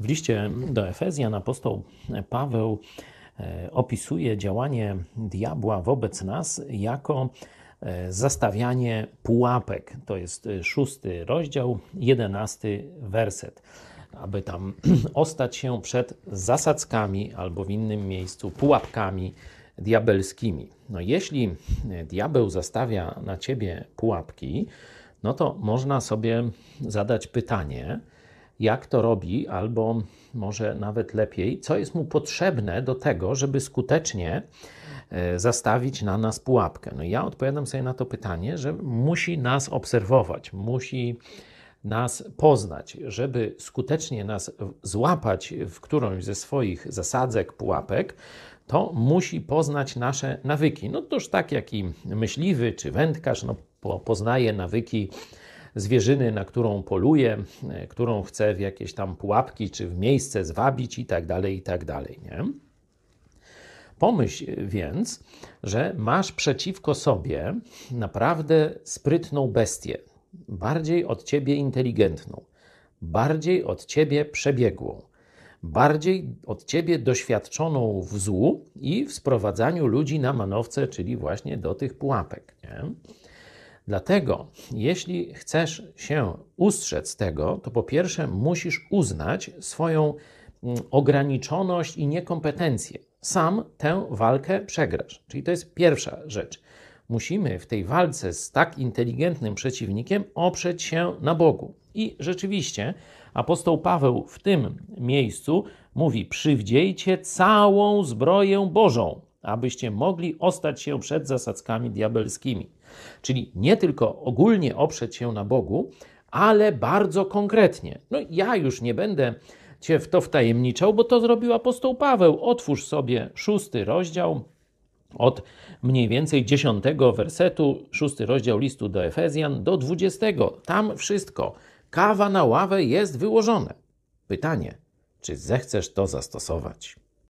W liście do Efezjan apostoł Paweł opisuje działanie diabła wobec nas jako zastawianie pułapek. To jest 6 rozdział, 11 werset. Aby tam ostać się przed zasadzkami albo w innym miejscu pułapkami diabelskimi. No jeśli diabeł zastawia na ciebie pułapki, no to można sobie zadać pytanie, jak to robi, albo może nawet lepiej, co jest mu potrzebne do tego, żeby skutecznie zastawić na nas pułapkę. No ja odpowiadam sobie na to pytanie, że musi nas obserwować, musi nas poznać, żeby skutecznie nas złapać w którąś ze swoich zasadzek, pułapek, to musi poznać nasze nawyki. No toż tak jak i myśliwy czy wędkarz poznaje nawyki zwierzyny, na którą poluje, którą chce w jakieś tam pułapki czy w miejsce zwabić i tak dalej, nie? Pomyśl więc, że masz przeciwko sobie naprawdę sprytną bestię, bardziej od ciebie inteligentną, bardziej od ciebie przebiegłą, bardziej od ciebie doświadczoną w złu i w sprowadzaniu ludzi na manowce, czyli właśnie do tych pułapek, nie? Dlatego, jeśli chcesz się ustrzec tego, to po pierwsze musisz uznać swoją ograniczoność i niekompetencję. Sam tę walkę przegrasz. Czyli to jest pierwsza rzecz. Musimy w tej walce z tak inteligentnym przeciwnikiem oprzeć się na Bogu. I rzeczywiście apostoł Paweł w tym miejscu mówi: przywdziejcie całą zbroję Bożą, abyście mogli ostać się przed zasadzkami diabelskimi. Czyli nie tylko ogólnie oprzeć się na Bogu, ale bardzo konkretnie. No ja już nie będę cię w to wtajemniczał, bo to zrobił apostoł Paweł. Otwórz sobie 6 rozdział od mniej więcej 10 wersetu, 6 rozdział listu do Efezjan do 20. Tam wszystko, kawa na ławę jest wyłożone. Pytanie, czy zechcesz to zastosować?